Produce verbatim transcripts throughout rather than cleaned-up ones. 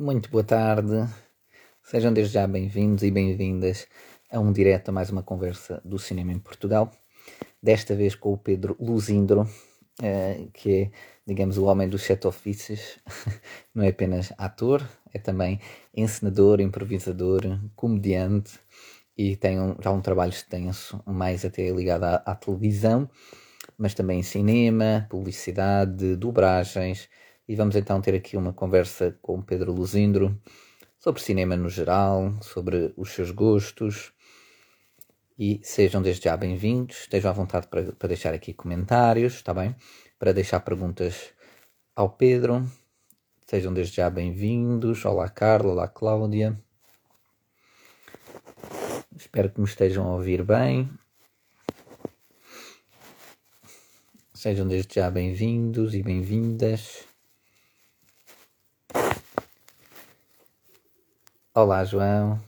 Muito boa tarde, sejam desde já bem-vindos e bem-vindas a um direto, a mais uma conversa do cinema em Portugal, desta vez com o Pedro Lusindro, uh, que é, digamos, o homem dos sete ofícios, não é apenas ator, é também encenador, improvisador, comediante e tem um, já um trabalho extenso, mais até ligado à, à televisão, mas também em cinema, publicidade, dobragens. E vamos então ter aqui uma conversa com o Pedro Lusindro sobre cinema no geral, sobre os seus gostos. E sejam desde já bem-vindos, estejam à vontade para, para deixar aqui comentários, está bem? Para deixar perguntas ao Pedro. Sejam desde já bem-vindos. Olá Carla, olá Cláudia. Espero que me estejam a ouvir bem. Sejam desde já bem-vindos e bem-vindas. Olá João,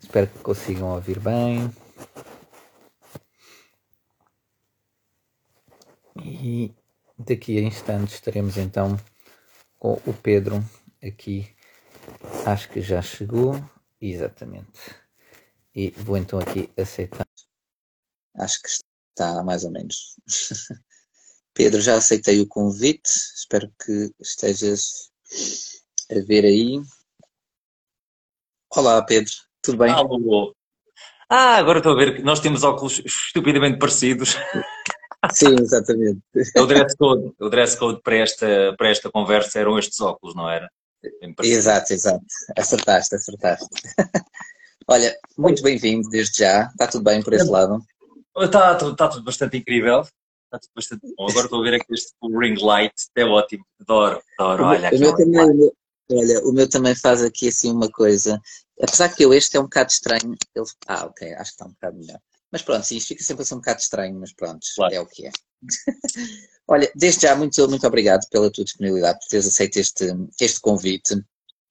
espero que consigam ouvir bem e daqui a instantes estaremos então com o Pedro aqui, acho que já chegou, exatamente, e vou então aqui aceitar. Acho que está mais ou menos. Pedro, já aceitei o convite, espero que estejas a ver aí. Olá Pedro, tudo bem? Alô. Ah, agora estou a ver que nós temos óculos estupidamente parecidos. Sim, exatamente. O dress code, o dress code para, esta, para esta conversa eram estes óculos, não era? Exato, exato. Acertaste, acertaste. Olha, muito bem-vindo desde já. Está tudo bem por esse lado? Está, está, está tudo bastante incrível. Está tudo bastante bom. Agora estou a ver aqui este ring light, é ótimo. Adoro, adoro. Olha, aqui. Olha, o meu também faz aqui assim uma coisa, apesar que eu este é um bocado estranho, ele... ah ok, acho que está um bocado melhor, mas pronto, sim, fica sempre assim um bocado estranho, mas pronto, claro. É o que é. Olha, desde já, muito, muito obrigado pela tua disponibilidade, por teres aceito este, este convite.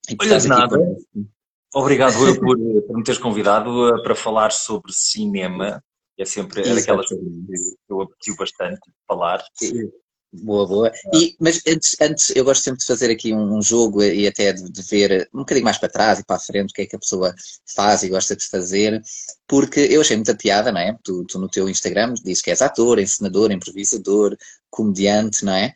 E olha, de nada, para... obrigado eu por, por me teres convidado para falar sobre cinema, é sempre é daquelas coisas que eu aprecio bastante falar. Sim. Boa, boa. E, mas antes, antes, eu gosto sempre de fazer aqui um, um jogo e até de, de ver um bocadinho mais para trás e para a frente o que é que a pessoa faz e gosta de fazer, porque eu achei muita piada, não é? Tu, tu no teu Instagram dizes que és ator, encenador, improvisador, comediante, não é?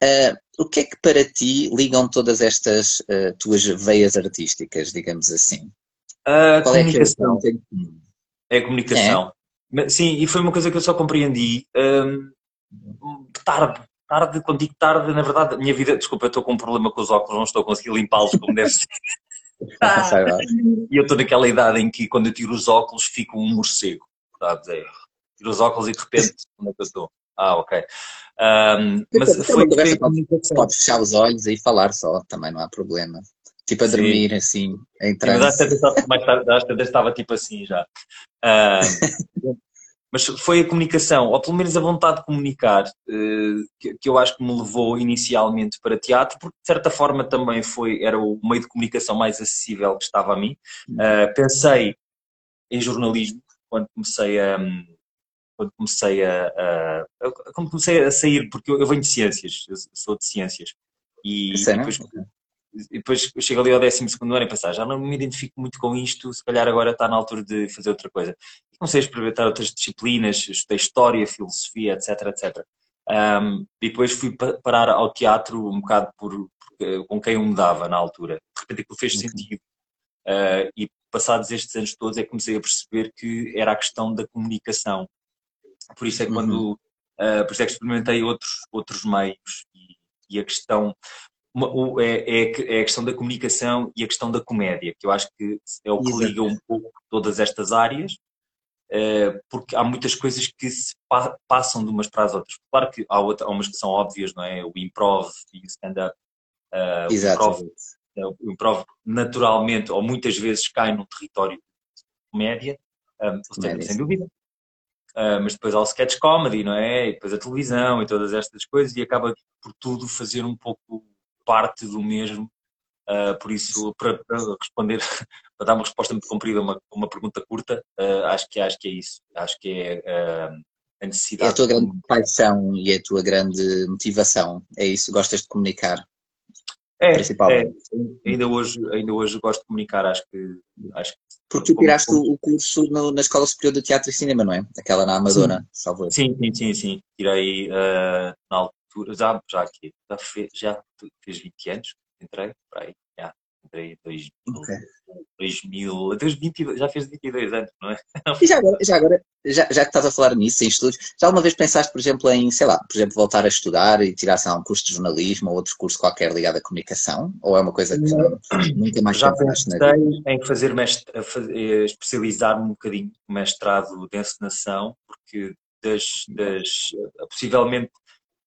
Uh, o que é que para ti ligam todas estas uh, tuas veias artísticas, digamos assim? Uh, Qual comunicação. É, que eu... é a comunicação. É? Sim, e foi uma coisa que eu só compreendi um, tarde. Tarde, quando digo tarde, na verdade, a minha vida... Desculpa, eu estou com um problema com os óculos, não estou a conseguir limpá-los como deve ser. E eu estou naquela idade em que, quando eu tiro os óculos, fico um morcego. Sabe? Tiro os óculos e, de repente, onde é que eu estou? Ah, ok. Um, mas eu, foi... Pode, pode fechar os olhos e falar só, também não há problema. Tipo, a dormir, sim. Assim, em transe. Mas às tantas estava tipo assim, já. Um, Mas foi a comunicação, ou pelo menos a vontade de comunicar, que eu acho que me levou inicialmente para teatro, porque de certa forma também foi, era o meio de comunicação mais acessível que estava a mim. Uh, pensei em jornalismo quando comecei a, quando comecei a, a, a, quando comecei a sair, porque eu, eu venho de ciências, eu sou de ciências, e, e depois... E depois eu chego ali ao décimo segundo ano e pensar, já não me identifico muito com isto, se calhar agora está na altura de fazer outra coisa. Comecei a experimentar outras disciplinas, estudei História, Filosofia, etc, etcétera. Um, e depois fui parar ao teatro um bocado por, por, com quem eu me dava na altura. De repente aquilo fez sentido. Uh, e passados estes anos todos é que comecei a perceber que era a questão da comunicação. Por isso é que, quando, uh, por isso é que experimentei outros, outros meios e, e a questão... É, é, é a questão da comunicação e a questão da comédia, que eu acho que é o que Exato. Liga um pouco todas estas áreas, porque há muitas coisas que se passam de umas para as outras. Claro que há, outra, há umas que são óbvias, não é? O improv e o stand-up. Uh, Exato. O improv naturalmente, ou muitas vezes, cai num território de comédia, um, o stand-up sem dúvida. Uh, mas depois há o sketch comedy, não é? E depois a televisão e todas estas coisas, e acaba por tudo fazer um pouco... parte do mesmo, uh, por isso, para, para responder, para dar uma resposta muito comprida, uma, uma pergunta curta, uh, acho, que, acho que é isso, acho que é uh, a necessidade. É a tua grande paixão e a tua grande motivação, é isso, gostas de comunicar? É, principal. É. Ainda, hoje, ainda hoje gosto de comunicar, acho que... Acho que porque tu tiraste como... o curso no, na Escola Superior de Teatro e Cinema, não é? Aquela na Amadora, salvo eu. Sim, sim, sim, sim. Tirei uh, na altura, já, já aqui, já fez, já fez vinte anos, entrei, para aí, já, entrei em dois mil, já fez vinte e dois anos, não é? E já agora, já, agora já, já que estás a falar nisso, em estudos, já uma vez pensaste, por exemplo, em, sei lá, por exemplo, voltar a estudar e tirar, sei lá, um curso de jornalismo ou outro curso qualquer ligado à comunicação? Ou é uma coisa que não, nunca mais já pensaste? Já pensei em fazer, fazer especializar-me um bocadinho no mestrado de encenação, porque das, das, possivelmente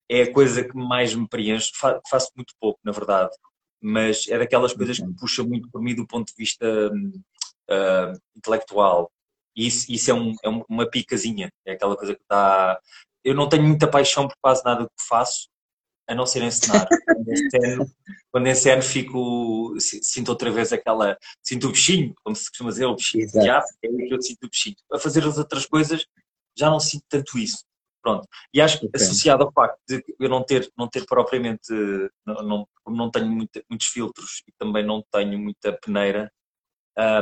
é a coisa que mais me preenche, Fa, faço muito pouco, na verdade. Mas é daquelas coisas que puxa muito por mim do ponto de vista uh, intelectual. E isso, isso é, um, é uma picazinha, é aquela coisa que dá... Eu não tenho muita paixão por quase nada do que faço, a não ser encenar. Quando enceno, quando enceno fico, sinto outra vez aquela... Sinto o bichinho, como se costuma dizer, o bichinho. Exato. De arte, é que eu sinto o bichinho. A fazer as outras coisas, já não sinto tanto isso. Pronto. E acho que okay. Associado ao facto de eu não ter, não ter propriamente, não, não, não tenho muita, muitos filtros e também não tenho muita peneira,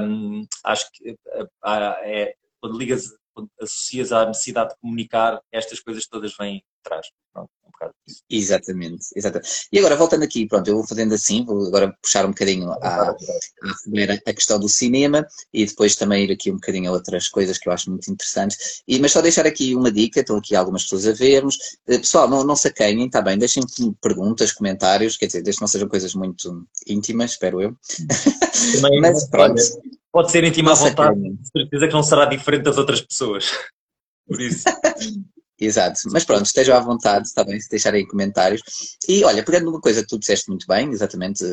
hum, acho que é, quando ligas, quando associas à necessidade de comunicar, estas coisas todas vêm atrás. Pronto, um bocado disso. Exatamente, exatamente. E agora voltando aqui, pronto, eu vou fazendo assim, vou agora puxar um bocadinho à, à questão do cinema e depois também ir aqui um bocadinho a outras coisas que eu acho muito interessantes. E, mas só deixar aqui uma dica, estão aqui algumas pessoas a ver-nos. Pessoal, não, não se acanhem, está bem, deixem perguntas, comentários, quer dizer, desde que não sejam coisas muito íntimas, espero eu. Também mas pronto. Pode ser íntima à vontade, com certeza que não será diferente das outras pessoas, por isso. Exato, mas pronto, estejam à vontade, está bem, se deixarem comentários. E olha, pegando uma coisa que tu disseste muito bem, exatamente,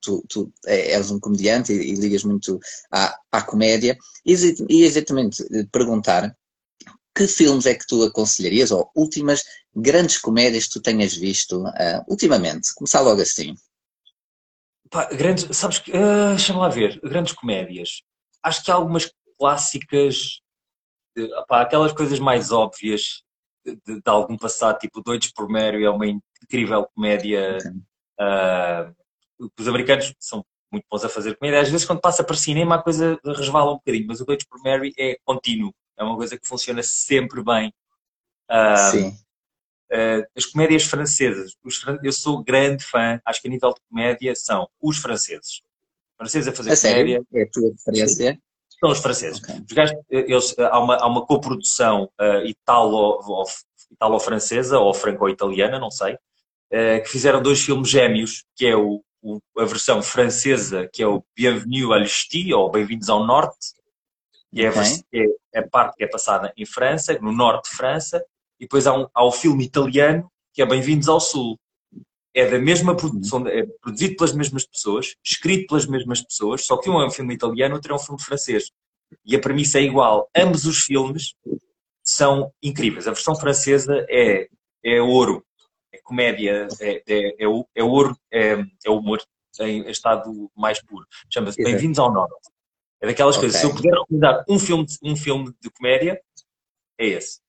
tu, tu és um comediante e, e ligas muito à, à comédia, e, e exatamente perguntar que filmes é que tu aconselharias, ou últimas grandes comédias que tu tenhas visto uh, ultimamente, começar logo assim. Pá, grandes, sabes que, uh, deixa-me lá ver, grandes comédias, acho que há algumas clássicas, de, pá, aquelas coisas mais óbvias, De, de algum passado, tipo Doidos por Mary é uma incrível comédia. Okay. Uh, os americanos são muito bons a fazer comédia, às vezes quando passa para cinema a coisa resvala um bocadinho, mas o Doidos por Mary é contínuo, é uma coisa que funciona sempre bem. Uh, Sim. Uh, as comédias francesas, os, eu sou grande fã, acho que a nível de comédia são os franceses. Os franceses a fazer a comédia. Sério? É a tua diferença? Sim. São os franceses. Okay. Os gajos, eles, há, uma, há uma coprodução uh, italo-francesa ou franco-italiana, não sei, uh, que fizeram dois filmes gêmeos, que é o, o, a versão francesa, que é o Bienvenue à l'Est, ou Bem-vindos ao Norte, que é, okay. é, é a parte que é passada em França, no norte de França, e depois há, um, há o filme italiano, que é Bem-vindos ao Sul. É da mesma produção, é produzido pelas mesmas pessoas, escrito pelas mesmas pessoas, só que um é um filme italiano, outro é um filme francês. E a premissa é igual. Ambos os filmes são incríveis. A versão francesa é, é ouro, é comédia, é, é, é, é ouro, é, é humor em é estado mais puro. Chama-se Bem-vindos ao Norte. É daquelas okay. coisas. Se eu puder recomendar um filme, um filme de comédia, é esse.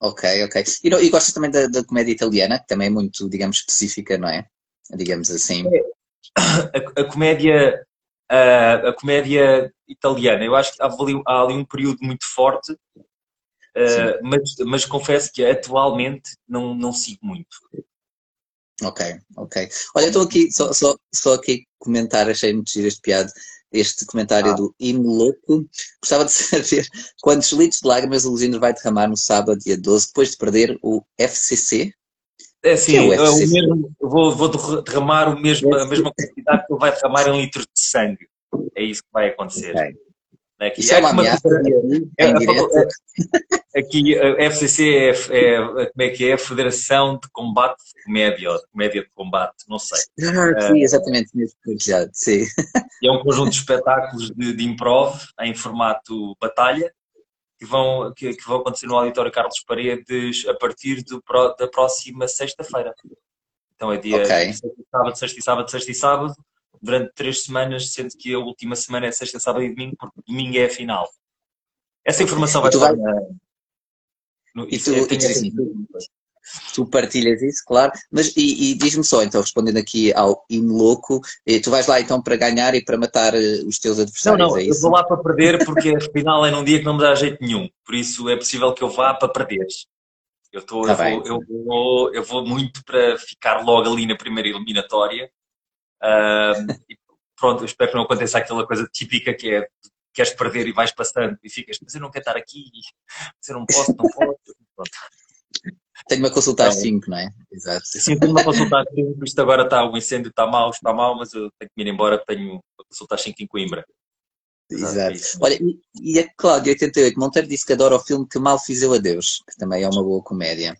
Ok, ok. E, e gostas também da, da comédia italiana, que também é muito, digamos, específica, não é? Digamos assim. A, a, comédia, a, a comédia italiana, eu acho que há ali, há ali um período muito forte, uh, mas, mas confesso que atualmente não, não sigo muito. Ok, ok. Olha, estou aqui, só, só, só aqui comentar, achei muito giro este piado. Este comentário ah. do Imloco. Gostava de saber quantos litros de lágrimas o Lusindro vai derramar no sábado, dia doze, depois de perder o F C C? É sim, é o F C C? O mesmo, vou, vou derramar o mesmo, a mesma quantidade que ele vai derramar em litros de sangue. É isso que vai acontecer. Okay. Aqui, isso é uma ameaça em é, direto. É, aqui a F C C é, é, como é, que é a Federação de Combate de Comédia, ou de Comédia de Combate, não sei. Ah, sim, exatamente, mesmo já, sim. É um conjunto de espetáculos de, de improv em formato batalha que vão, que, que vão acontecer no Auditório Carlos Paredes a partir do, da próxima sexta-feira. Então é dia okay. sábado, sexta e sábado, sexta e sábado. Durante três semanas, sendo que a última semana é sexta, sábado e domingo, porque domingo é a final. Essa informação vai estar vai... na... No... E tu, é, e tu assim, Tu partilhas isso, claro. Mas e, e diz-me só, então, respondendo aqui ao Inloco, tu vais lá então para ganhar e para matar os teus adversários? Não, não, é isso? Eu vou lá para perder, porque afinal é num dia que não me dá jeito nenhum. Por isso é possível que eu vá para perder. Eu, tô, tá eu, vou, eu, vou, eu vou muito para ficar logo ali na primeira eliminatória. Uh, e pronto, eu espero que não aconteça aquela coisa típica que é queres perder e vais passando e ficas, mas eu não quero estar aqui, mas eu não posso, não posso. Pronto. Tenho-me a consultar cinco, não é? Exato. Sim, tenho-me a consultar cinco, isto agora está, o incêndio está mau, está mau, mas eu tenho que me ir embora, tenho a consultar cinco em Coimbra. Exato. Exato. Olha, e a Cláudia, oitenta e oito, Monteiro disse que adora o filme Que Mal Fiz Eu a Deus, que também é uma boa comédia.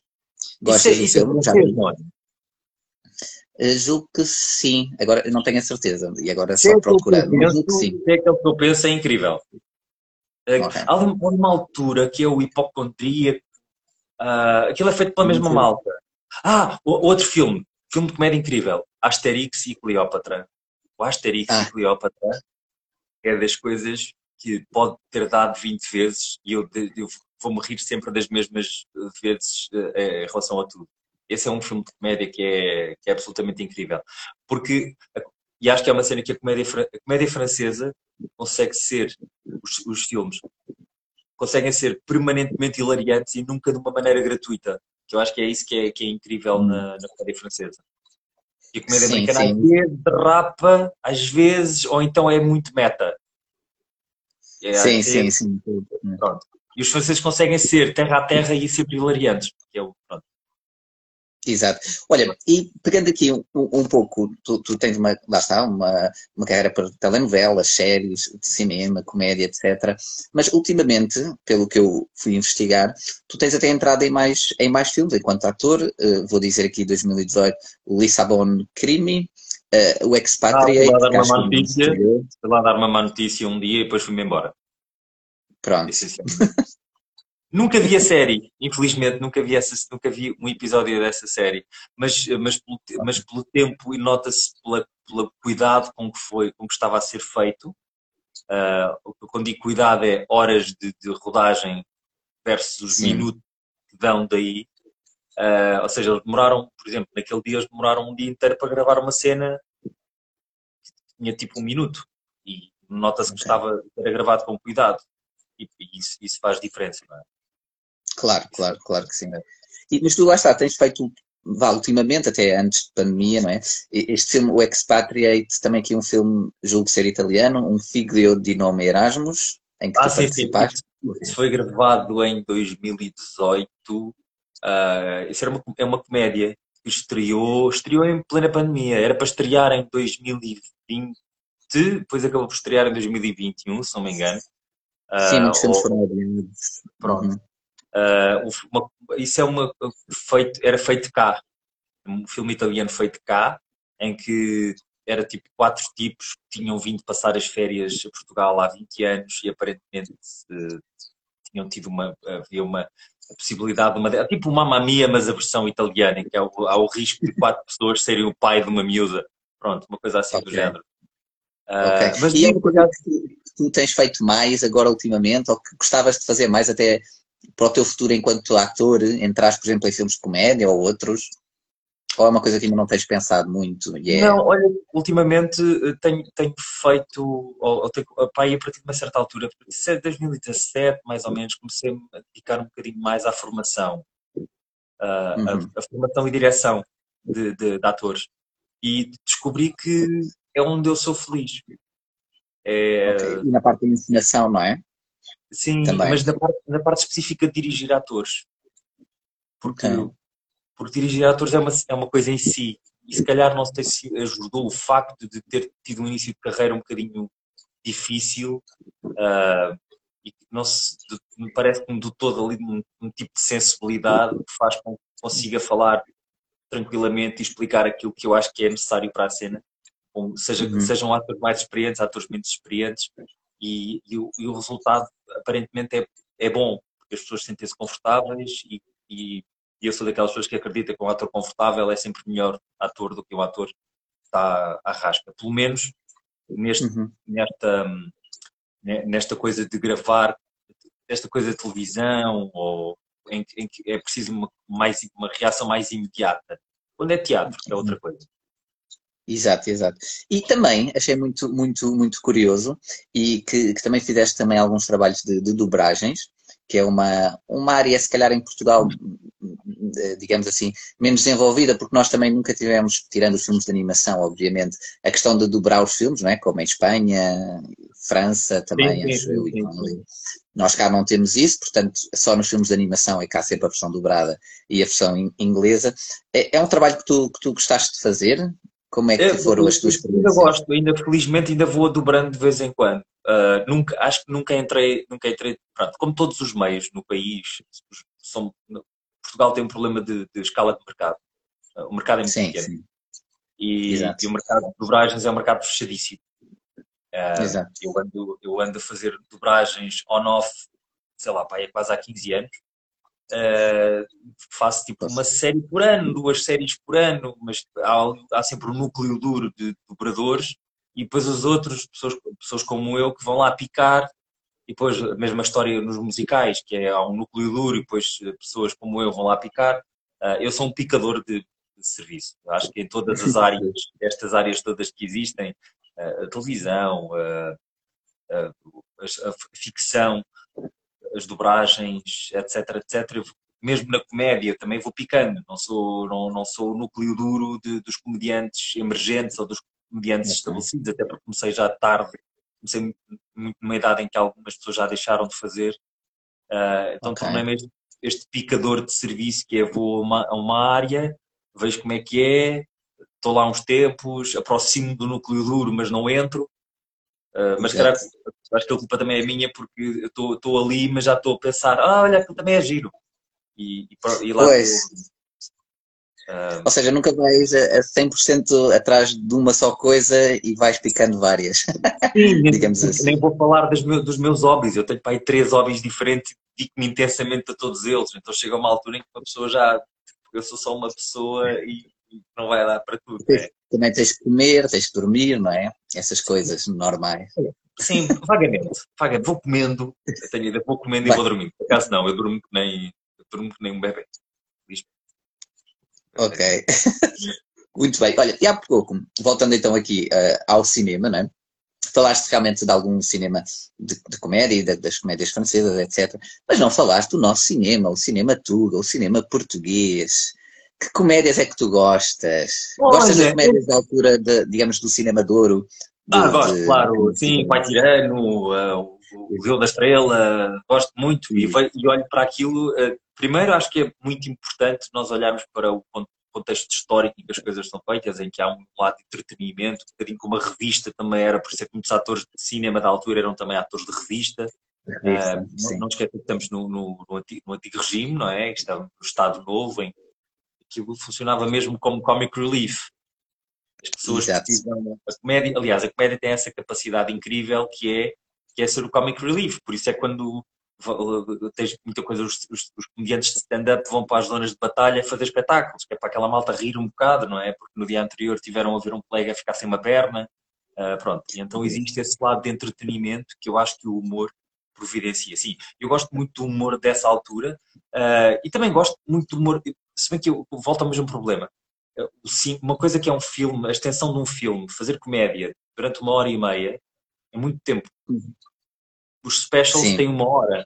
Gostas do filme? Já vi. Uh, julgo que sim, agora não tenho a certeza, e agora se só procurando, mas julgo que sim. É que eu penso, é incrível. Okay. Há uma, uma altura que é o hipocondríaco. Uh, aquilo é feito pela mesma malta. Ah, outro filme, filme de comédia incrível, Asterix e Cleópatra. O Asterix ah. e Cleópatra é das coisas que pode ter dado vinte vezes e eu, eu vou-me rir sempre das mesmas vezes uh, em relação a tudo. Esse é um filme de comédia que é, que é absolutamente incrível. Porque, e acho que é uma cena que a comédia, a comédia francesa consegue ser, os, os filmes conseguem ser permanentemente hilariantes e nunca de uma maneira gratuita. Que eu acho que é isso que é, que é incrível na, na comédia francesa. E a comédia sim, americana sim. às vezes derrapa, às vezes, ou então é muito meta. É, sim, é, sim, é, sim. Pronto. E os franceses conseguem ser terra a terra e sempre hilariantes. Que é o, pronto. Exato. Olha, e pegando aqui um, um pouco, tu, tu tens uma, lá está, uma, uma carreira para telenovelas, séries, de cinema, comédia, etcétera. Mas ultimamente, pelo que eu fui investigar, tu tens até entrado em mais, em mais filmes, enquanto ator, uh, vou dizer aqui dois mil e dezoito, o Lissabon Crime, uh, o Expatriate... Ah, fui lá dar uma notícia, fui lá dar uma má notícia um dia e depois fui-me embora. Pronto. Nunca vi a série, infelizmente, nunca vi, essa, nunca vi um episódio dessa série, mas, mas, pelo, mas pelo tempo e nota-se pelo cuidado com que, foi, com que estava a ser feito. Uh, quando digo cuidado é horas de, de rodagem versus Sim. minutos que dão daí. Uh, ou seja, eles demoraram, por exemplo, naquele dia eles demoraram um dia inteiro para gravar uma cena que tinha tipo um minuto e nota-se que okay. estava, era gravado com cuidado e isso, isso faz diferença, não é? Claro, claro, claro que sim. E, mas tu lá está, tens feito, vá, ultimamente, até antes de pandemia, não é? Este filme, o Expatriate, também aqui um filme, julgo ser italiano, um figlio de nome Erasmus, em que ah, tu sim, participaste. Sim. Isso foi gravado em dois mil e dezoito, uh, isso era uma, é uma comédia que estreou, estreou em plena pandemia, era para estrear em dois mil e vinte, depois acabou por estrear em dois mil e vinte e um, se não me engano. Uh, sim, muitos filmes foram adiantados. Pronto. Uh, uma, isso é uma, feito, era feito cá, um filme italiano feito cá, em que era tipo quatro tipos que tinham vindo passar as férias a Portugal há vinte anos e aparentemente uh, tinham tido uma, havia uma a possibilidade de uma, tipo uma Mamma Mia, mas a versão italiana, em que há o, há o risco de quatro pessoas serem o pai de uma miúda, pronto, uma coisa assim okay. do género. Uh, okay. Mas e é uma coisa que tu tens feito mais agora ultimamente, ou que gostavas de fazer mais até... para o teu futuro enquanto ator, entras, por exemplo, em filmes de comédia ou outros? Ou é uma coisa que ainda não tens pensado muito? Yeah. Não, olha, ultimamente tenho, tenho feito, ou, ou tenho, pá, a partir de uma certa altura, de dois mil e dezassete mais ou menos, comecei a dedicar um bocadinho mais à formação, à, uhum. a, a formação e direção de, de, de atores. E descobri que é onde eu sou feliz. É... Okay. E na parte da ensinação, não é? Sim, também. Mas na parte, na parte específica de dirigir atores, porque, é. porque dirigir atores é uma, é uma coisa em si, e se calhar não sei se ajudou o facto de ter tido um início de carreira um bocadinho difícil, uh, e que não se, de, me parece que me dotou ali de um, um tipo de sensibilidade que faz com que consiga falar tranquilamente e explicar aquilo que eu acho que é necessário para a cena, ou seja, uhum. que sejam atores mais experientes, atores menos experientes, e, e, o, e o resultado aparentemente é, é bom, porque as pessoas sentem-se confortáveis e, e, e eu sou daquelas pessoas que acredita que um ator confortável é sempre melhor ator do que um ator que está à rasca. Pelo menos neste, uhum. nesta, nesta coisa de gravar, nesta coisa de televisão ou em, em que é preciso uma, mais, uma reação mais imediata. Quando é teatro, é outra coisa. Exato, exato. E também achei muito, muito, muito curioso e que, que também fizeste também alguns trabalhos de, de dobragens, que é uma, uma área, se calhar, em Portugal, digamos assim, menos desenvolvida, porque nós também nunca tivemos, tirando os filmes de animação, obviamente, a questão de dobrar os filmes, não é? Como em Espanha, França também, sim, acho eu. Sim, sim. Nós cá não temos isso, portanto, só nos filmes de animação é cá sempre a versão dobrada e a versão inglesa. É, é um trabalho que tu, que tu gostaste de fazer? Como é que eu, foram as tuas experiências? Ainda gosto, ainda, felizmente ainda vou dobrando de vez em quando. Uh, nunca, acho que nunca entrei, nunca entrei, pronto, como todos os meios no país, são, Portugal tem um problema de, de escala de mercado. Uh, o mercado é muito sim, pequeno. Sim. E, e o mercado de dobragens é um mercado fechadíssimo. Uh, Exato. Eu, ando, eu ando a fazer dobragens on-off, sei lá, pá, é quase há quinze anos. Uh, faço tipo uma série por ano, duas séries por ano, mas há, há sempre um núcleo duro de dobradores e depois os outros, pessoas, pessoas como eu, que vão lá picar, e depois a mesma história nos musicais, que é, há um núcleo duro e depois pessoas como eu vão lá picar. Uh, eu sou um picador de, de serviço, acho que em todas as áreas, estas áreas todas que existem, uh, a televisão, uh, uh, a, a ficção, as dobragens, etc, etc, mesmo na comédia também vou picando, não sou, não, não sou o núcleo duro de, dos comediantes emergentes ou dos comediantes estabelecidos, até porque comecei já tarde, comecei muito numa idade em que algumas pessoas já deixaram de fazer, uh, então okay. Tornei-me este, este picador de serviço, que é vou a uma, a uma área, vejo como é que é, estou lá uns tempos, aproximo do núcleo duro mas não entro. Uh, mas calhar, acho que a culpa também é minha, porque eu estou ali, mas já estou a pensar, ah, olha, aquilo também é giro. E, e, e lá pois. Tô, uh... Ou seja, nunca vais a cem por cento atrás de uma só coisa e vais picando várias. Sim, digamos assim. Nem vou falar dos meus, dos meus hobbies, eu tenho para aí três hobbies diferentes e digo-me intensamente a todos eles, então chega uma altura em que uma pessoa já, eu sou só uma pessoa e não vai dar para tudo. É. Também tens que comer, tens que dormir, não é? Essas coisas normais. Sim, vagamente. vagamente. Vou comendo, eu tenho ideia, vou comendo vai. E vou dormindo. Por acaso não, eu durmo que nem, durmo que nem um bebê. Ok. Muito bem. Olha, e há pouco, voltando então aqui uh, ao cinema, não é? Falaste realmente de algum cinema de, de comédia, de, das comédias francesas, etcétera. Mas não falaste do nosso cinema, o cinema tudo, o cinema português. Que comédias é que tu gostas? Olha, gostas de comédias eu... da altura, de, digamos, do cinema de ouro? Do, ah, gosto, de... claro. Sim, Pai Tirano, uh, o Rio da Estrela, gosto muito. E, vejo, e olho para aquilo. Uh, primeiro, acho que é muito importante nós olharmos para o contexto histórico em que as coisas são feitas, em que há um lado de entretenimento, um bocadinho como a revista também era, por isso é que muitos atores de cinema da altura eram também atores de revista. Uh, não, não esquece que estamos no, no, no, antigo, no antigo regime, não é? Que está no Estado Novo, em aquilo funcionava mesmo como comic relief. As pessoas precisam... A comédia, aliás, a comédia tem essa capacidade incrível que é, que é ser o comic relief. Por isso é quando tens muita coisa, os, os, os comediantes de stand-up vão para as zonas de batalha fazer espetáculos, que é para aquela malta rir um bocado, não é? Porque no dia anterior tiveram a ver um colega ficar sem uma perna. Uh, pronto. E então existe esse lado de entretenimento que eu acho que o humor providencia. Sim, eu gosto muito do humor dessa altura uh, e também gosto muito do humor... Se bem que eu volto ao mesmo problema. Sim, uma coisa que é um filme, a extensão de um filme, fazer comédia durante uma hora e meia, é muito tempo. Os specials Sim. têm uma hora.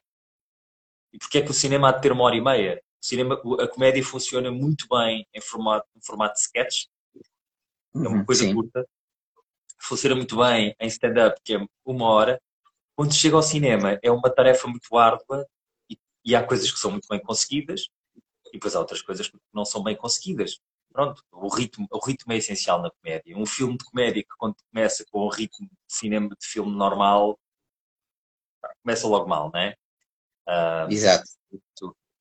E porquê é que o cinema há de ter uma hora e meia? O cinema, a comédia funciona muito bem em formato, em formato de sketch, é uma coisa Sim. curta. Funciona muito bem em stand-up, que é uma hora. Quando chega ao cinema é uma tarefa muito árdua e, e há coisas que são muito bem conseguidas. E depois há outras coisas que não são bem conseguidas. Pronto, o ritmo, o ritmo é essencial na comédia. Um filme de comédia que quando começa com o ritmo de cinema, de filme normal, começa logo mal, não é? Uh, Exato.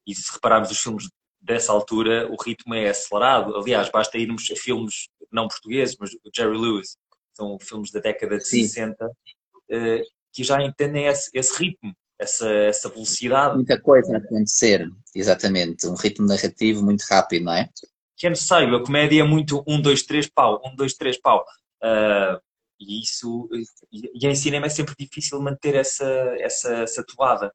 E se repararmos os filmes dessa altura, o ritmo é acelerado. Aliás, basta irmos a filmes não portugueses, mas o Jerry Lewis, são filmes da década de Sim. sessenta, uh, que já entendem esse, esse ritmo. Essa, essa velocidade. Muita coisa a acontecer, exatamente. Um ritmo narrativo muito rápido, não é? Que é necessário. A comédia é muito um, dois, três, pau. Um, dois, três, pau. Uh, e isso... E, e em cinema é sempre difícil manter essa, essa, essa toada.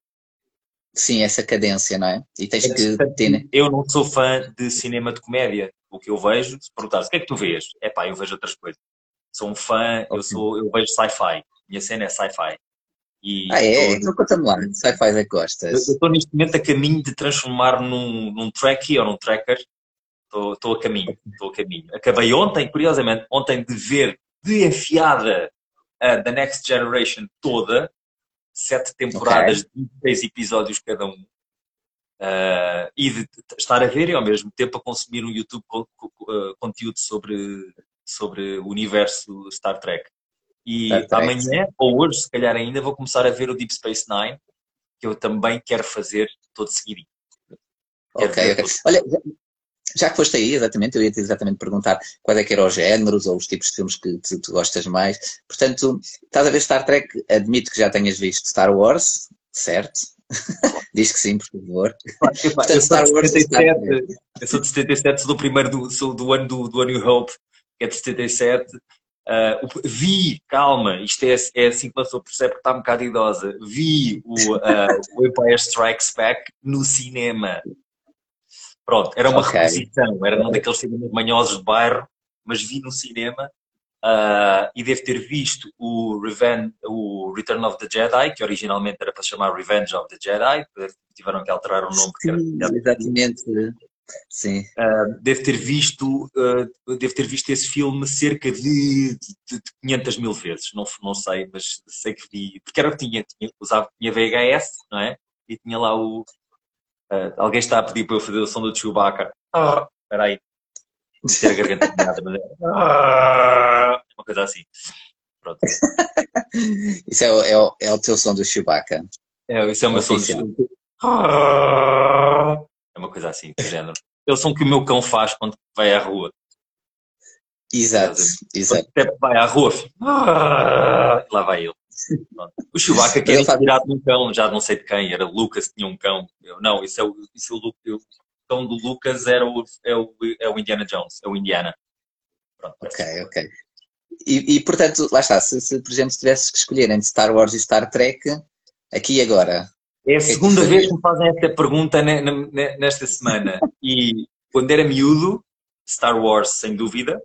Sim, essa cadência, não é? E tens que ter, né? Eu não sou fã de cinema de comédia. O que eu vejo, se perguntares, o que é que tu vês? É pá, eu vejo outras coisas. Sou um fã, eu, sou, eu vejo sci-fi. Minha cena é sci-fi. E ah, é? Então conta-me lá, sci-fi é que gostas. Eu estou neste momento a caminho de transformar num, num trekkie ou num trekker. Estou a caminho, estou a caminho. Acabei ontem, curiosamente, ontem de ver de enfiada a The Next Generation toda. Sete temporadas, okay. De dez episódios cada um. Uh, e de estar a ver e ao mesmo tempo a consumir um YouTube co co co conteúdo sobre, sobre o universo Star Trek. E Star Trek. Amanhã, ou hoje, se calhar ainda, vou começar a ver o Deep Space Nine, que eu também quero fazer todo seguidinho. Quero ok, ok. Todo. Olha, já que foste aí, exatamente, eu ia-te exatamente perguntar quais é que eram os géneros ou os tipos de filmes que tu, tu gostas mais. Portanto, estás a ver Star Trek, admito que já tenhas visto Star Wars, certo? Diz que sim, por favor. Portanto, eu, Star sou Wars setenta e sete, eu sou de setenta e sete, sou do primeiro do, sou do ano do, do New Hope, que é de setenta e sete. Uh, o, vi, calma, isto é, é assim que a pessoa percebe que está um bocado idosa. Vi o, uh, o Empire Strikes Back no cinema. Pronto, era uma okay. reposição, era um daqueles cinemas manhosos de bairro, mas vi no cinema. Uh, e devo ter visto o, Reven o Return of the Jedi, que originalmente era para se chamar Revenge of the Jedi, tiveram que alterar o nome. Sim, era... exatamente. Sim. Uh, devo, ter visto, uh, devo ter visto esse filme cerca de, de, de quinhentas mil vezes, não, não sei, mas sei que vi, porque era o que tinha, tinha, usava, tinha V H S, não é? E tinha lá o... Uh, alguém está a pedir para eu fazer o som do Chewbacca. Ah, espera aí. Ter a garganta molhada, mas é uma coisa assim. Pronto. Isso é o, é, o, é o teu som do Chewbacca. É, isso é o meu som do Chewbacca. É uma coisa assim, do género. É o som que o meu cão faz quando vai à rua. Exato, exato. Quando vai à rua, filho. Lá vai ele. Pronto. O Chewbacca que era inspirado num cão, já não sei de quem, era Lucas, tinha um cão. Eu, não, isso é o, isso é o Lucas. Então, do Lucas era o, é, o, é o Indiana Jones, é o Indiana. Pronto, ok, ok. E, e portanto, lá está, se, se por exemplo tivesses que escolher entre Star Wars e Star Trek, aqui e agora. É a segunda que vez que me fazem esta pergunta ne, ne, nesta semana. E quando era miúdo, Star Wars sem dúvida,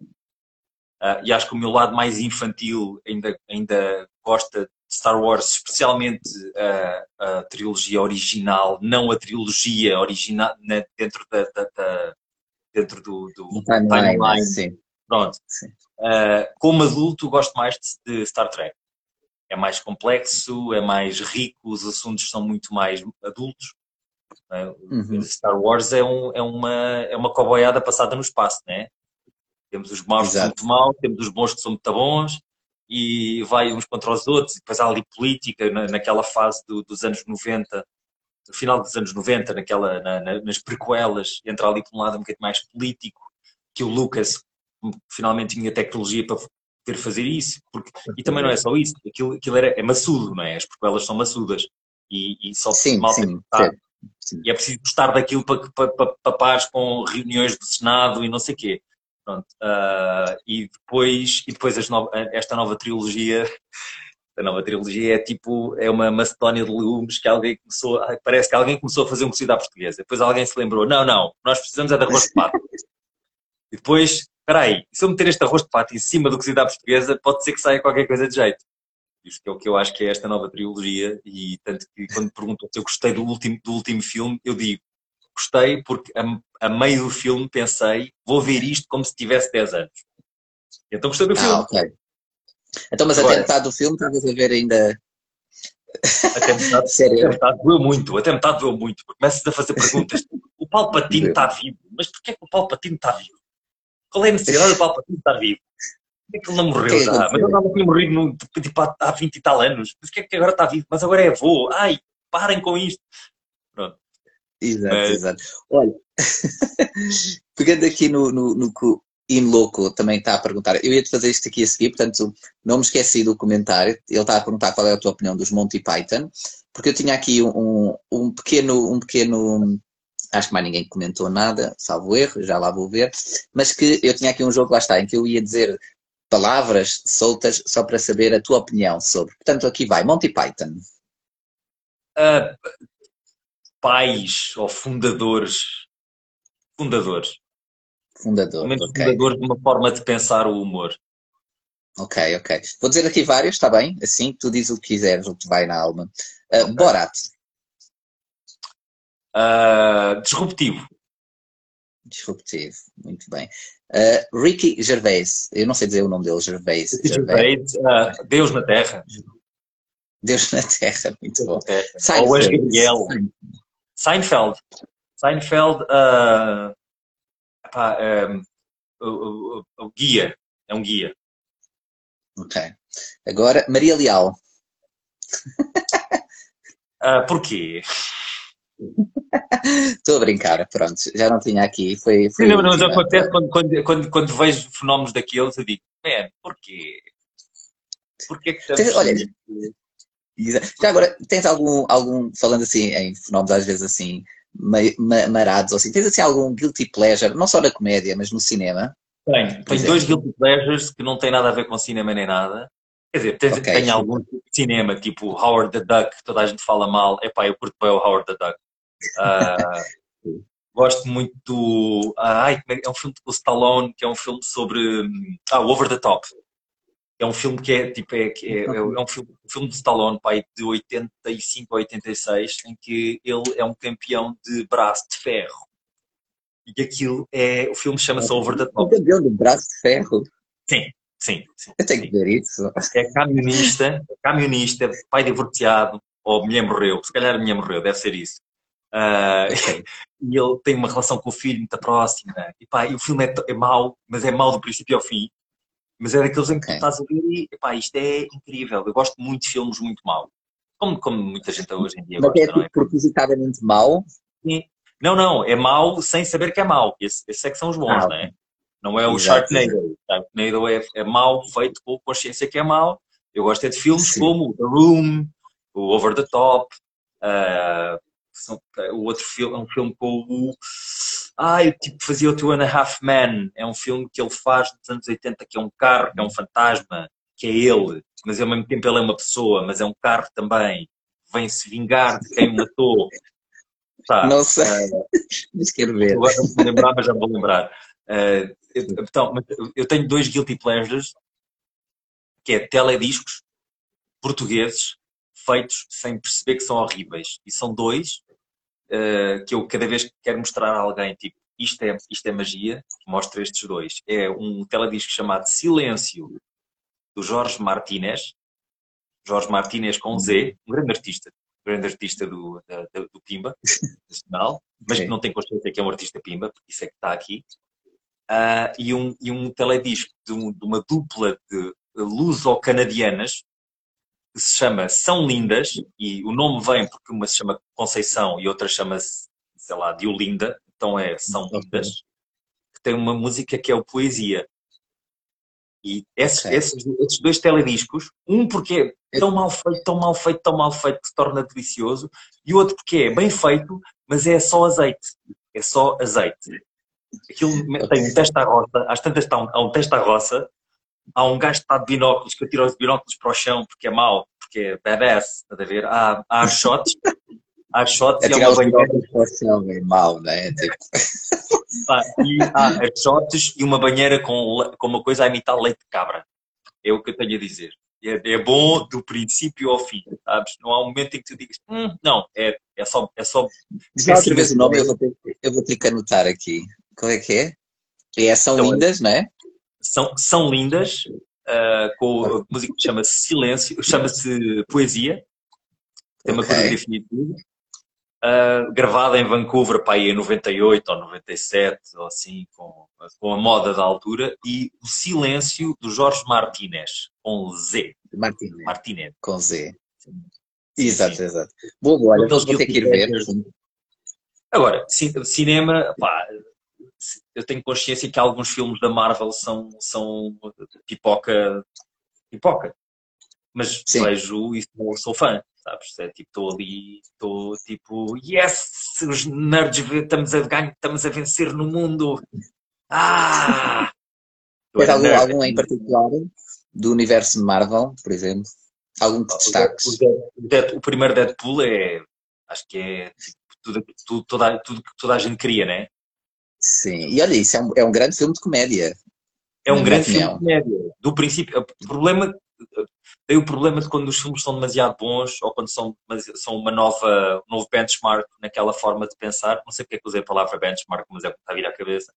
uh, e acho que o meu lado mais infantil ainda, ainda gosta de Star Wars, especialmente a, a trilogia original, não a trilogia original né, dentro, da, da, da, dentro do, do timeline. Time sim. Pronto. Sim. Uh, como adulto gosto mais de, de Star Trek. É mais complexo, é mais rico, os assuntos são muito mais adultos. Uh, uhum. Star Wars é, um, é, uma, é uma coboiada passada no espaço, né? Temos os maus Exato. Que são muito maus, temos os bons que são muito bons. E vai uns contra os outros, e depois há ali política, na, naquela fase do, dos anos noventa, no final dos anos noventa, naquela, na, na, nas prequelas, entra ali por um lado um bocadinho mais político, que o Lucas finalmente tinha tecnologia para poder fazer isso, porque, e também não é só isso, aquilo, aquilo era, é maçudo, não é? As prequelas são maçudas, e, e só sim, mal sim, sim, sim. E é preciso gostar daquilo para, para, para, para pares com reuniões do Senado e não sei o quê. Pronto, uh, e depois, e depois as no, esta nova trilogia, a nova trilogia é tipo, é uma Macedónia de legumes que alguém começou, parece que alguém começou a fazer um cozido à portuguesa, depois alguém se lembrou, não, não, nós precisamos é de arroz de pato. E depois, espera aí, se eu meter este arroz de pato em cima do cozido à portuguesa, pode ser que saia qualquer coisa de jeito. Isso que é o que eu acho que é esta nova trilogia, e tanto que quando perguntam se eu gostei do último, do último filme, eu digo, gostei porque a, a meio do filme pensei, vou ver isto como se tivesse dez anos. Então gostei do ah, filme. Okay. Então, mas agora, até metade do filme estavas a ver ainda... Até metade, até metade doeu muito, até metade doeu muito. Começas a fazer perguntas. O Palpatine está vivo, mas porquê é que o Palpatine está vivo? Qual é a necessidade do Palpatine estar vivo? Porquê é que ele não morreu que já? Aconteceu? Mas ele não tinha morrido no, tipo, há vinte e tal anos. Mas porquê é que agora está vivo? Mas agora é avô. Ai, parem com isto. Pronto. Exato, mas... exato. Olha, pegando aqui no, no, no que o Inloco também está a perguntar, eu ia-te fazer isto aqui a seguir, portanto não me esqueci do comentário, ele está a perguntar qual é a tua opinião dos Monty Python, porque eu tinha aqui um, um, pequeno, um pequeno, acho que mais ninguém comentou nada, salvo erro, já lá vou ver, mas que eu tinha aqui um jogo, lá está, em que eu ia dizer palavras soltas só para saber a tua opinião sobre, portanto aqui vai, Monty Python. Uh... pais ou fundadores, fundadores, fundador, menos okay. fundadores de uma forma de pensar o humor. Ok, ok. Vou dizer aqui vários, está bem? Assim, tu dizes o que quiseres, o que vai na alma. Uh, okay. Borat. Uh, disruptivo. Disruptivo, muito bem. Uh, Ricky Gervais. Eu não sei dizer o nome dele, Gervais. Gervais, Gervais. Uh, Deus na Terra. Deus na Terra, muito bom. Seinfeld. Ou Gabriel. Seinfeld. Seinfeld, uh, pá, um, o, o, o guia. É um guia. Ok. Agora, Maria Leal. Uh, porquê? Estou a brincar, pronto. Já não tinha aqui. Foi, foi Sim, não, mas acontece quando, quando, quando, quando vejo fenómenos daqueles, eu digo, man, porquê? Porquê que estamos... Tens, olha, já agora, tens algum, algum, falando assim, em fenómenos às vezes assim, marados, ou assim, tens assim algum guilty pleasure, não só na comédia, mas no cinema? Tenho, tenho dois guilty pleasures que não têm nada a ver com cinema nem nada. Quer dizer, tem, okay. tem algum tipo de cinema, tipo Howard the Duck, que toda a gente fala mal. Epá, eu curto bem o Howard the Duck. Uh, gosto muito do... Uh, ai, é um filme do Stallone, que é um filme sobre... Ah, Over the Top. É um filme que é, tipo, é, que é, é um filme, um filme do Stallone, pai, de oitenta e cinco a oitenta e seis, em que ele é um campeão de braço de ferro. E aquilo é... O filme chama-se Over the Top. Um campeão de braço de ferro? Sim, sim. sim Eu tenho sim. que ver isso. É camionista, camionista, pai divorciado, ou mulher morreu. Se calhar a mulher morreu, deve ser isso. Uh, e ele tem uma relação com o filho muito próxima. E pá, e o filme é, é mau, mas é mau do princípio ao fim. Mas é daqueles em que okay. estás a ver e, e pá, isto é incrível. Eu gosto muito de filmes muito maus. Como, como muita gente hoje em dia mas gosta, é não é? Propositadamente mau? Sim. Não, não, é mau sem saber que é mau. Esses esse é que são os bons, ah, não é? Não é o Sharknado. Sharknado é, é mau, feito com consciência que é mau. Eu gosto é de filmes Sim. como The Room, o Over the Top, uh, são, o outro filme é um filme com o... Ah, eu tipo fazia o Two and a Half Men. É um filme que ele faz dos anos oitenta, que é um carro, que é um fantasma, que é ele, mas ao mesmo tempo ele é uma pessoa, mas é um carro também. Vem-se vingar de quem o matou. Tá. Não sei, uh, mas quero ver. Agora não vou lembrar, mas já vou lembrar. Uh, eu, então, eu tenho dois guilty pleasures, que é telediscos portugueses, feitos sem perceber que são horríveis. E são dois, uh, que eu cada vez que quero mostrar a alguém, tipo, isto é, isto é magia, mostro estes dois. É um teledisco chamado Silêncio, do Jorge Martinez. Jorge Martinez com Z, um grande artista. grande artista do, da, do Pimba, nacional, mas okay. que não tem consciência que é um artista Pimba, porque isso é que está aqui, uh, e, um, e um teledisco de, um, de uma dupla de luso-canadianas, que se chama São Lindas, e o nome vem porque uma se chama Conceição e outra chama-se, sei lá, Diolinda, então é São Lindas, okay. que tem uma música que é o Poesia. E esses, okay. esses, esses dois telediscos, um porque é tão mal feito, tão mal feito, tão mal feito que se torna delicioso, e o outro porque é bem feito, mas é só azeite. É só azeite. Aquilo okay. tem um testa à roça, às tantas está um, há um testa à roça, há um gajo que está de binóculos, que atira os binóculos para o chão porque é mau, porque é badass, estás a ver? Há, há shots, há shots e há uma banheira. Para o chão é mau, não é? Tipo... Ah, e há shots e uma banheira com, com uma coisa a imitar leite de cabra. É o que eu tenho a dizer. É, é bom do princípio ao fim, sabes? Não há um momento em que tu digas, hum, não, é, é só... É só Já outra vez o nome, eu vou, ter, eu vou ter que anotar aqui. Qual é que é? É São então, Lindas, não é? São, são Lindas, uh, com a música que chama-se Silêncio, chama-se Poesia, tem uma okay. coreografia de tudo. Uh, gravada em Vancouver, pá, em noventa e oito ou noventa e sete, ou assim, com, com a moda da altura, e o Silêncio do Jorge Martinez, com Z. Martinez. Martinez. Com Z. Sim. Exato, sim. exato. Boa, olha, vou ter que ir ver. Agora, cinema, pá, eu tenho consciência que alguns filmes da Marvel são, são pipoca, pipoca, mas sim. vejo e sou, sou fã. Sabes? É, tipo, estou ali, estou tipo, yes, os nerds estamos a ganhar, estamos a vencer no mundo. Ah! Tens algum, algum em particular do universo Marvel, por exemplo? Algum que destaques? O, Deadpool, o primeiro Deadpool é, acho que é tipo, tudo que tudo, toda, tudo, toda a gente queria, né? Sim, e olha, isso é um, é um grande filme de comédia. É um grande filme de comédia. Do princípio, o problema, tem o problema de quando os filmes são demasiado bons ou quando são, são uma nova, um novo benchmark naquela forma de pensar. Não sei porque é que usei a palavra benchmark, mas é o que está a vir à cabeça.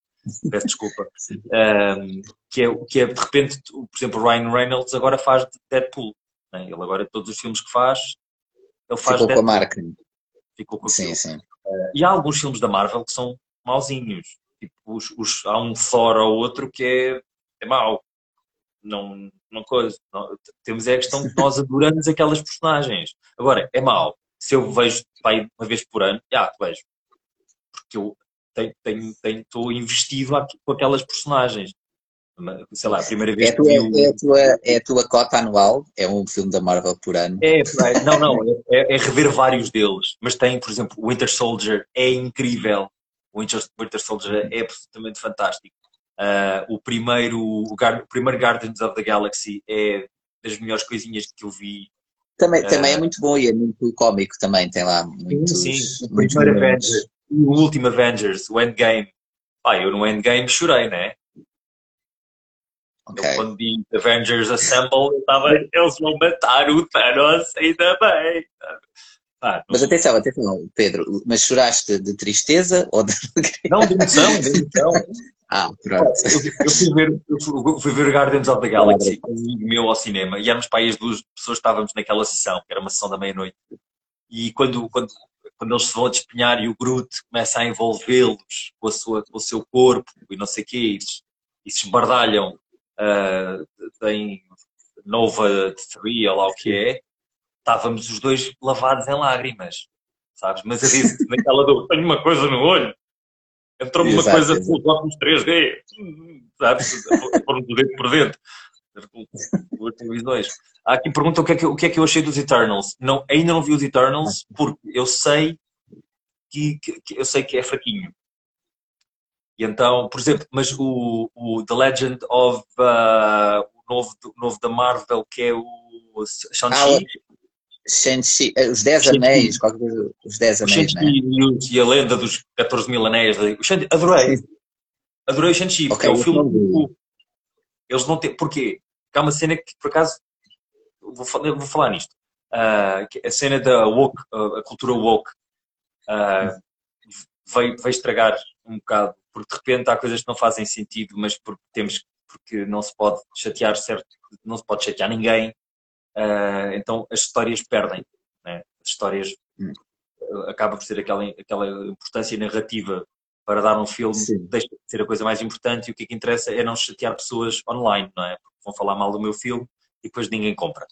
Peço desculpa. um, que, é, que é, de repente, por exemplo, o Ryan Reynolds agora faz Deadpool. Né? Ele agora, todos os filmes que faz, ele faz Ficou Deadpool. Com a marca. Ficou com a sim, sim. Uh, E há alguns filmes da Marvel que são mauzinhos. Tipo, os, os, há um Thor ou outro que é, é mau. Não, não coisa. Não, temos é a questão que nós adoramos aquelas personagens. Agora, é mau. Se eu vejo pai, uma vez por ano, já te vejo. Porque eu tenho, tenho, tenho, tô investido aqui, com aquelas personagens. Sei lá, a primeira vez é que tua, eu... é, a tua, é a tua cota anual? É um filme da Marvel por ano? É, não, não. É, é rever vários deles. Mas tem, por exemplo, o Winter Soldier é incrível. O Winter Soldier é absolutamente fantástico. Uh, o, primeiro, o, o primeiro Guardians of the Galaxy é das melhores coisinhas que eu vi. Também, uh, também é muito bom e é muito cómico também, tem lá muitos... Sim, sim. O primeiro Avengers, o último Avengers, o Endgame. Pá, eu no Endgame chorei, não é? Okay. Eu, quando vi Avengers Assemble, eu estava, eles vão matar o Thanos, ainda bem. Ah, mas atenção, atenção, Pedro, mas choraste de tristeza ou de... Não, de emoção, de emoção. Ah, pronto. Eu, eu, fui ver, eu fui ver Guardians of the Galaxy com um amigo meu ao cinema e éramos para aí as duas pessoas que estávamos naquela sessão, que era uma sessão da meia-noite. E quando, quando, quando eles se vão despenhar e o Groot começa a envolvê-los com, com o seu corpo e não sei o quê, e se esbardalham uh, em Nova três ou lá o que é, estávamos os dois lavados em lágrimas, sabes? Mas a vez naquela dor, tenho uma coisa no olho, entrou-me uma exato, coisa com os óculos três D, sabes? Pôr-me o dedo por dentro, com as televisões. Há quem pergunta o que, é que, o que é que eu achei dos Eternals. Não, ainda não vi os Eternals porque eu sei que, que, que, eu sei que é fraquinho. E então, por exemplo, mas o, o The Legend of... Uh, o novo, novo da Marvel, que é o Shang-Chi. Shang-Chi, os dez anéis, qualquer coisa, os dez anéis, né? E a lenda dos catorze mil anéis, adorei, adorei o Shang-Chi, porque okay, é o filme, não... eles não têm, porquê? Porque há uma cena que, por acaso, vou, vou falar nisto, uh, que a cena da woke, uh, a cultura woke, uh, veio, veio estragar um bocado, porque de repente há coisas que não fazem sentido, mas porque temos, porque não se pode chatear, certo, não se pode chatear ninguém. Uh, então as histórias perdem, né? As histórias hum. acaba por ser aquela, aquela importância narrativa para dar um filme, sim, deixa de ser a coisa mais importante e o que é que interessa é não chatear pessoas online, não é? Porque vão falar mal do meu filme e depois ninguém compra.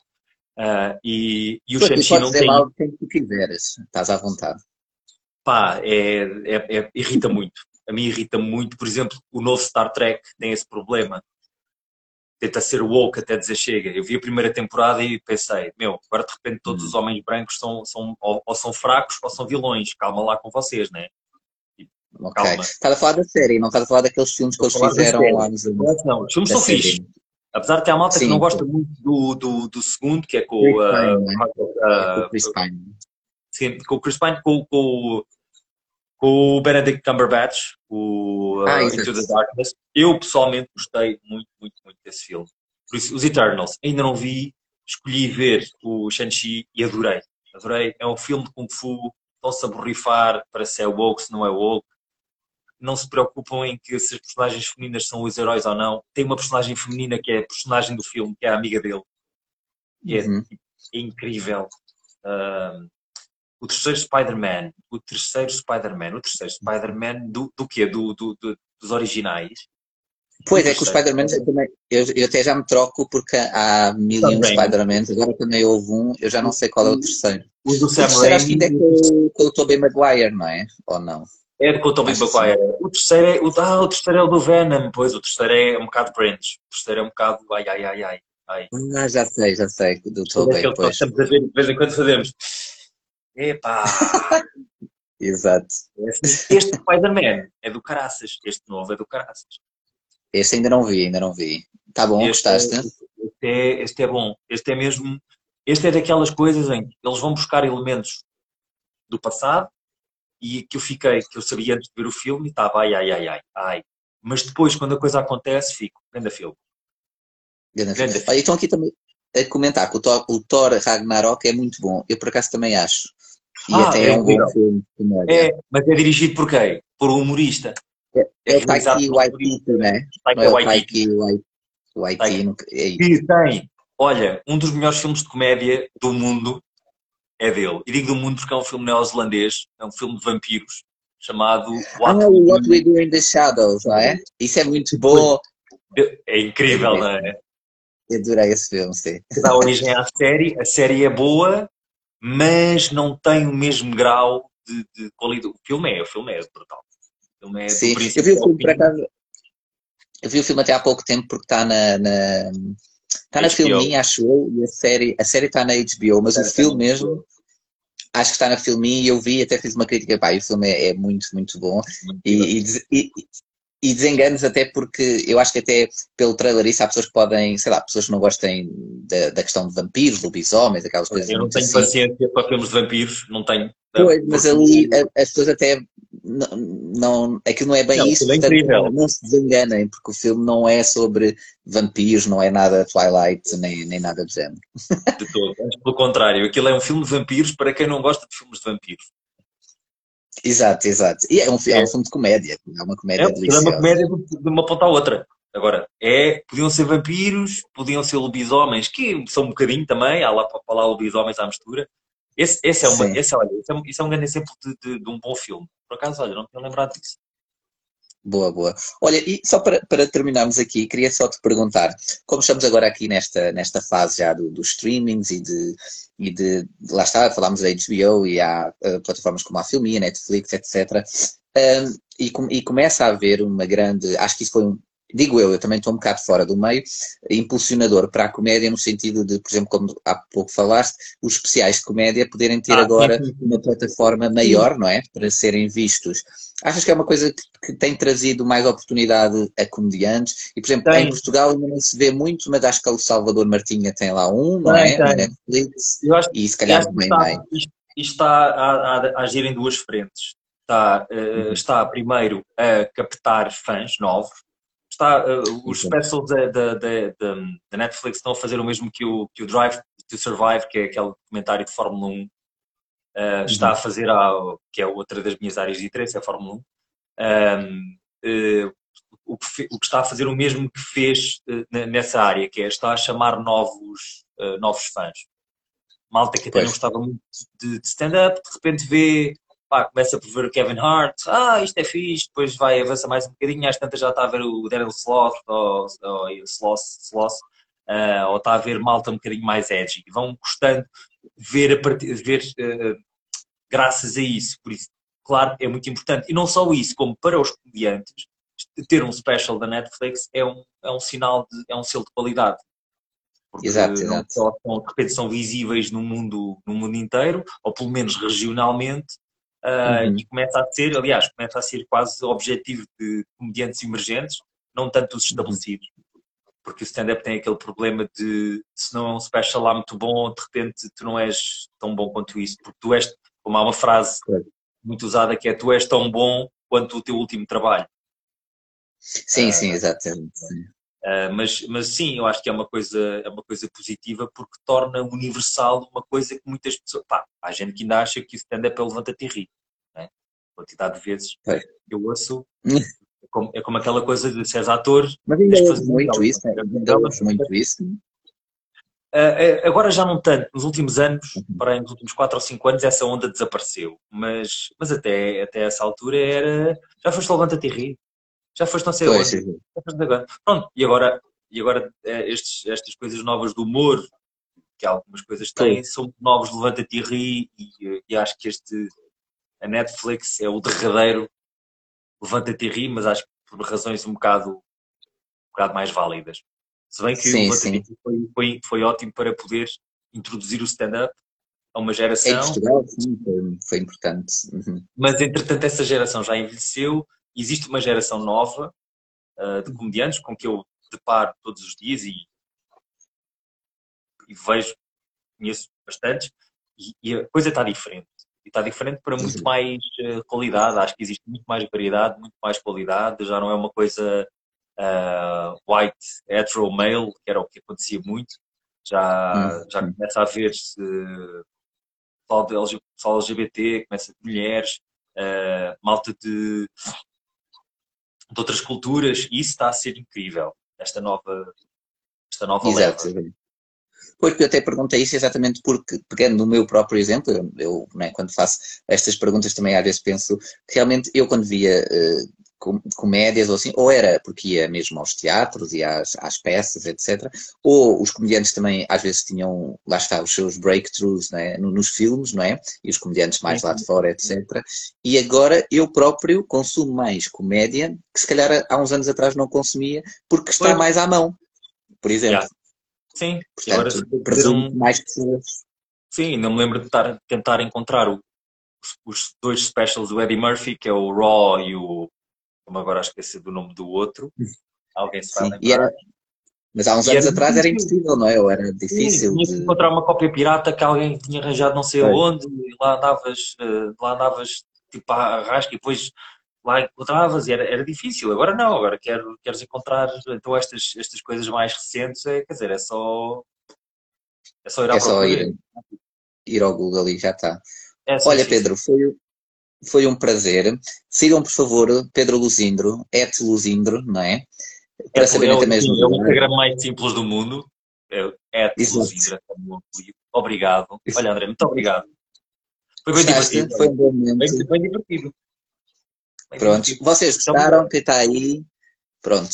Uh, e, e o Shang-Chi não tem... mal tem que quiseres, estás à vontade. Pá, é, é, é, irrita muito. A mim irrita muito, por exemplo, o novo Star Trek tem esse problema. Tenta ser woke até dizer chega. Eu vi a primeira temporada e pensei, meu, agora de repente todos os homens brancos são, são, ou, ou são fracos ou são vilões. Calma lá com vocês, né? Okay. Calma. Estás a falar da série, não estás a falar daqueles filmes que eles fizeram lá nos anos. Não, os filmes são fixos. Apesar de ter a malta sim, que não gosta muito do, do, do segundo, que é com o Chris Pine. Sim, com o Chris Pine, com, com, com o Benedict Cumberbatch, o ah, uh, Into the Darkness. Eu pessoalmente gostei muito, muito, muito desse filme. Por isso, os Eternals, ainda não vi, escolhi ver o Shang-Chi e adorei. Adorei, é um filme de Kung Fu, estão-se a borrifar para se é woke, se não é woke. Não se preocupam em que se as personagens femininas são os heróis ou não. Tem uma personagem feminina que é a personagem do filme, que é a amiga dele. E é, uhum. é incrível. Um, O terceiro Spider-Man, o terceiro Spider-Man, o terceiro Spider-Man do, do quê? Do, do, do, dos originais? Pois, é que o Spider-Man, eu, também, eu, eu até já me troco porque há mil e um Spider-Man, agora também houve um, eu já não sei qual é o terceiro. O do Sam Raimi acho que ainda é com, com o Tobey Maguire, não é? Ou não? É com o Tobey Maguire. O terceiro, é, o, ah, o terceiro é o do Venom, pois, o terceiro é um bocado Branch, o terceiro é um bocado ai, ai, ai, ai. ai. Ah, já sei, já sei, do Tobey, é pois. Estamos a ver, de vez em quando fazemos. Epá! Exato. Este, este Spider-Man é do caraças. Este novo é do caraças. Este ainda não vi, ainda não vi. Tá bom, este gostaste? É, este, é, este é bom. Este é mesmo... Este é daquelas coisas em que eles vão buscar elementos do passado e que eu fiquei, que eu sabia antes de ver o filme, e estava ai, ai, ai, ai, ai. Mas depois, quando a coisa acontece, fico, grande filme. Grande grande filme. Olha, então aqui também, a comentar que o Thor, o Thor Ragnarok é muito bom, eu por acaso também acho. E ah, até é, é um bom filme. É, mas é dirigido por quem? Por um humorista. É, é, é o Taiki Waititi, não é? Não é o Taiki Waititi. Que tem, olha, um dos melhores filmes de comédia do mundo é dele. E digo do mundo porque é um filme neozelandês, é um filme de vampiros, chamado What, ah, We, What We Do in the Shadows, não é? Isso é muito bom. É incrível, é, não é? Eu adorei esse filme, sim. Dá origem à série, a série é boa, mas não tem o mesmo grau de, de qualidade. O filme é, o filme é brutal. É Sim, eu vi, o filme, para cá, eu vi o filme até há pouco tempo porque está na, na, está na Filminha, acho eu, e a série, a série está na H B O, mas é, o filme mesmo, acho que está na Filminha, e eu vi, até fiz uma crítica, pá, e o filme é, é muito, muito bom, muito e, e, e, e desenganos até porque, eu acho que até pelo trailer isso há pessoas que podem, sei lá, pessoas que não gostem da, da questão de vampiros, lobisomens, aquelas coisas. Eu não tenho assim. paciência para filmes de vampiros, não tenho. Pois, mas ali as pessoas até não, não, aquilo não é bem não, isso, é portanto, não, não se desenganem, porque o filme não é sobre vampiros, não é nada Twilight, nem, nem nada do género. De todo, mas pelo contrário, aquilo é um filme de vampiros para quem não gosta de filmes de vampiros. Exato, exato. E é um, é um filme de comédia, é uma comédia é, deliciosa. É uma comédia de uma ponta à outra. Agora, é, podiam ser vampiros, podiam ser lobisomens, que são um bocadinho também, há lá, há lá lobisomens à mistura. Esse, esse, é uma, esse, olha, esse, é, esse é um grande exemplo de, de, de um bom filme. Por acaso, olha, não tenho lembrado disso. Boa, boa. Olha, e só para, para terminarmos aqui, queria só te perguntar, como estamos agora aqui nesta, nesta fase já dos do streamings e de, e de... Lá está, falámos da H B O e há uh, plataformas como a Filmia, Netflix, etcétera. Um, e, com, e começa a haver uma grande... Acho que isso foi um... Digo eu, eu também estou um bocado fora do meio, impulsionador para a comédia no sentido de, por exemplo, como há pouco falaste, os especiais de comédia poderem ter ah, agora sim. uma plataforma maior, não é? Para serem vistos. Achas que é uma coisa que tem trazido mais oportunidade a comediantes? E, por exemplo, tem. Em Portugal ainda não se vê muito, mas acho que o Salvador Martinho tem lá um, não tem, é? Tem. Na Netflix. Eu acho, e se calhar também tem. Isto está a, a, a agir em duas frentes. Está, uh, hum. está primeiro a captar fãs novos. Está, uh, os specials da, da, da, da Netflix estão a fazer o mesmo que o, que o Drive to Survive, que é aquele documentário de Fórmula um, uh, está uhum. a fazer, a, que é outra das minhas áreas de interesse, é a Fórmula um, uh, uh, o, que fe, o que está a fazer o mesmo que fez uh, nessa área, que é está a chamar novos, uh, novos fãs. Malta que até pois. não gostava muito de, de stand-up, de repente vê... Pá, começa por ver o Kevin Hart, ah, isto é fixe, depois vai, avança mais um bocadinho, às tantas já está a ver o Daryl Sloth, ou, ou Sloth, Sloth uh, ou está a ver malta um bocadinho mais edgy. Vão gostando de ver, a part... ver uh, graças a isso, por isso, claro, é muito importante. E não só isso, como para os comediantes, ter um special da Netflix é um, é um sinal, de, é um selo de qualidade. Porque exato, não exato. Só são, de repente são visíveis no mundo, no mundo inteiro, ou pelo menos regionalmente, Uh, uhum. e começa a ser, aliás, começa a ser quase objetivo de comediantes emergentes, não tanto os estabelecidos, porque o stand-up tem aquele problema de se não é um special lá muito bom, de repente tu não és tão bom quanto isso, porque tu és, como há uma frase muito usada que é tu és tão bom quanto o teu último trabalho. Sim, uh, sim, exatamente. Sim. Uh, mas, mas sim, eu acho que é uma coisa, é uma coisa positiva porque torna universal uma coisa que muitas pessoas... Pá, há gente que ainda acha que o stand-up é o levanta-te e ri, né? Quantidade de vezes é. eu ouço, é como, é como aquela coisa de seres ator... Mas ainda ouves muito isso, ainda ouves muito isso. Uh, agora já não tanto, nos últimos anos, uhum. para nos últimos quatro ou cinco anos essa onda desapareceu, mas, mas até, até essa altura era... Já foste levanta-te e ri. Já foste não sei onde. Pronto, e agora, e agora estes, estas coisas novas do humor, que algumas coisas têm, são novos, levanta-te e ri, e, e acho que este, a Netflix é o derradeiro levanta-te e ri, mas acho que por razões um bocado, um bocado mais válidas. Se bem que sim, o levanta-te e ri foi, foi, foi ótimo para poder introduzir o stand-up a uma geração. É Portugal, sim, foi, foi importante. Uhum. Mas entretanto essa geração já envelheceu. Existe uma geração nova uh, de comediantes com que eu deparo todos os dias e, e vejo, conheço bastantes, e, e a coisa está diferente. E está diferente para muito Sim. mais uh, qualidade. Acho que existe muito mais variedade, muito mais qualidade. Já não é uma coisa uh, white, hetero, male, que era o que acontecia muito. Já, hum. já começa a ver-se uh, pessoal L G B T, começa de mulheres, uh, malta de, de outras culturas. E isso está a ser incrível, esta nova, esta nova Exato. leva. Pois, eu até perguntei isso exatamente porque, pegando no meu próprio exemplo, eu, eu né, quando faço estas perguntas também às vezes penso, realmente eu quando via uh, com, comédias ou assim, ou era porque ia mesmo aos teatros e às, às peças, etcétera, ou os comediantes também às vezes tinham, lá está, os seus breakthroughs, né, nos filmes, não é? E os comediantes mais lá de fora, etcétera. E agora eu próprio consumo mais comédia, que se calhar há uns anos atrás não consumia, porque está Foi. mais à mão, por exemplo. Yeah. Sim, portanto, agora presumo um... mais pessoas. Sim, não me lembro de tar, tentar encontrar o, os, os dois specials do Eddie Murphy, que é o Raw e o... Como agora esqueci do nome do outro. Alguém se vai lembrar. Era, mas há uns e anos era atrás difícil. Era impossível, não é? Ou era difícil. Sim, tinha de... que encontrar uma cópia pirata que alguém tinha arranjado não sei é. onde, e lá andavas, lá andavas tipo à rasca e depois lá encontravas, e era, era difícil. Agora não, agora quero, queres encontrar então estas, estas coisas mais recentes, é, quer dizer, é só é só ir à é só ir, ir ao Google e já está. É assim, olha, sim, Pedro, foi, foi um prazer. Sigam, por favor, Pedro Lusindro, Et Lusindro, não é? Para saberem também as novidades. É o Instagram mais simples do mundo, Et Lusindro, obrigado. Isso. Olha, André, muito obrigado. Foi bem Gostaste? divertido. Foi bem, bem, bem divertido. Pronto, vocês gostaram, que está aí, pronto,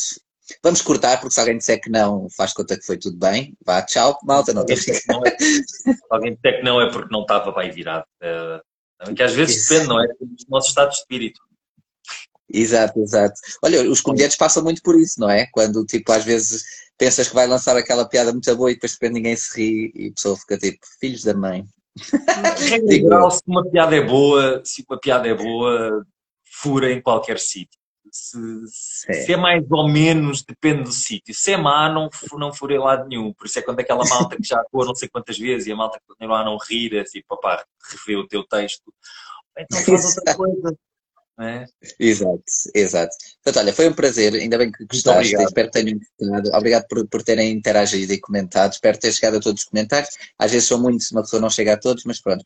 vamos cortar, porque se alguém disser que não, faz conta que foi tudo bem, vá, tchau, malta, não tem que não é, se alguém disser que não é porque não estava bem virado, é, que às vezes isso. depende, não é, do nosso estado de espírito. Exato, exato, olha, os comediantes passam muito por isso, não é, quando tipo às vezes pensas que vai lançar aquela piada muito boa e depois de repente ninguém se ri e a pessoa fica tipo, filhos da mãe. Regra geral, se uma piada é boa, se uma piada é boa... fura em qualquer sítio. Se, se é mais ou menos, depende do sítio. Se é má, não, não fura em lado nenhum. Por isso é quando aquela malta que já atuou não sei quantas vezes e a malta que continua a não rir, é assim, papá, referiu o teu texto. Então faz outra coisa. É. Exato, exato. Portanto, olha, foi um prazer, ainda bem que gostaste, espero que tenham gostado, obrigado por, por terem interagido e comentado, espero ter chegado a todos os comentários, às vezes são muitos, uma pessoa não chega a todos, mas pronto.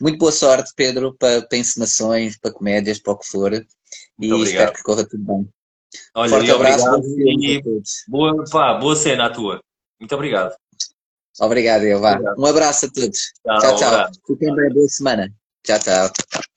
Muito boa sorte, Pedro, para, para encenações, para comédias, para o que for, muito e obrigado. Espero que corra tudo bem. Olha, forte abraço e a todos. Boa, pá, boa cena a tua, muito obrigado. Obrigado, Evá. Um abraço a todos. Tchau, tchau. tchau. Fiquem bem, boa semana. Tchau, tchau.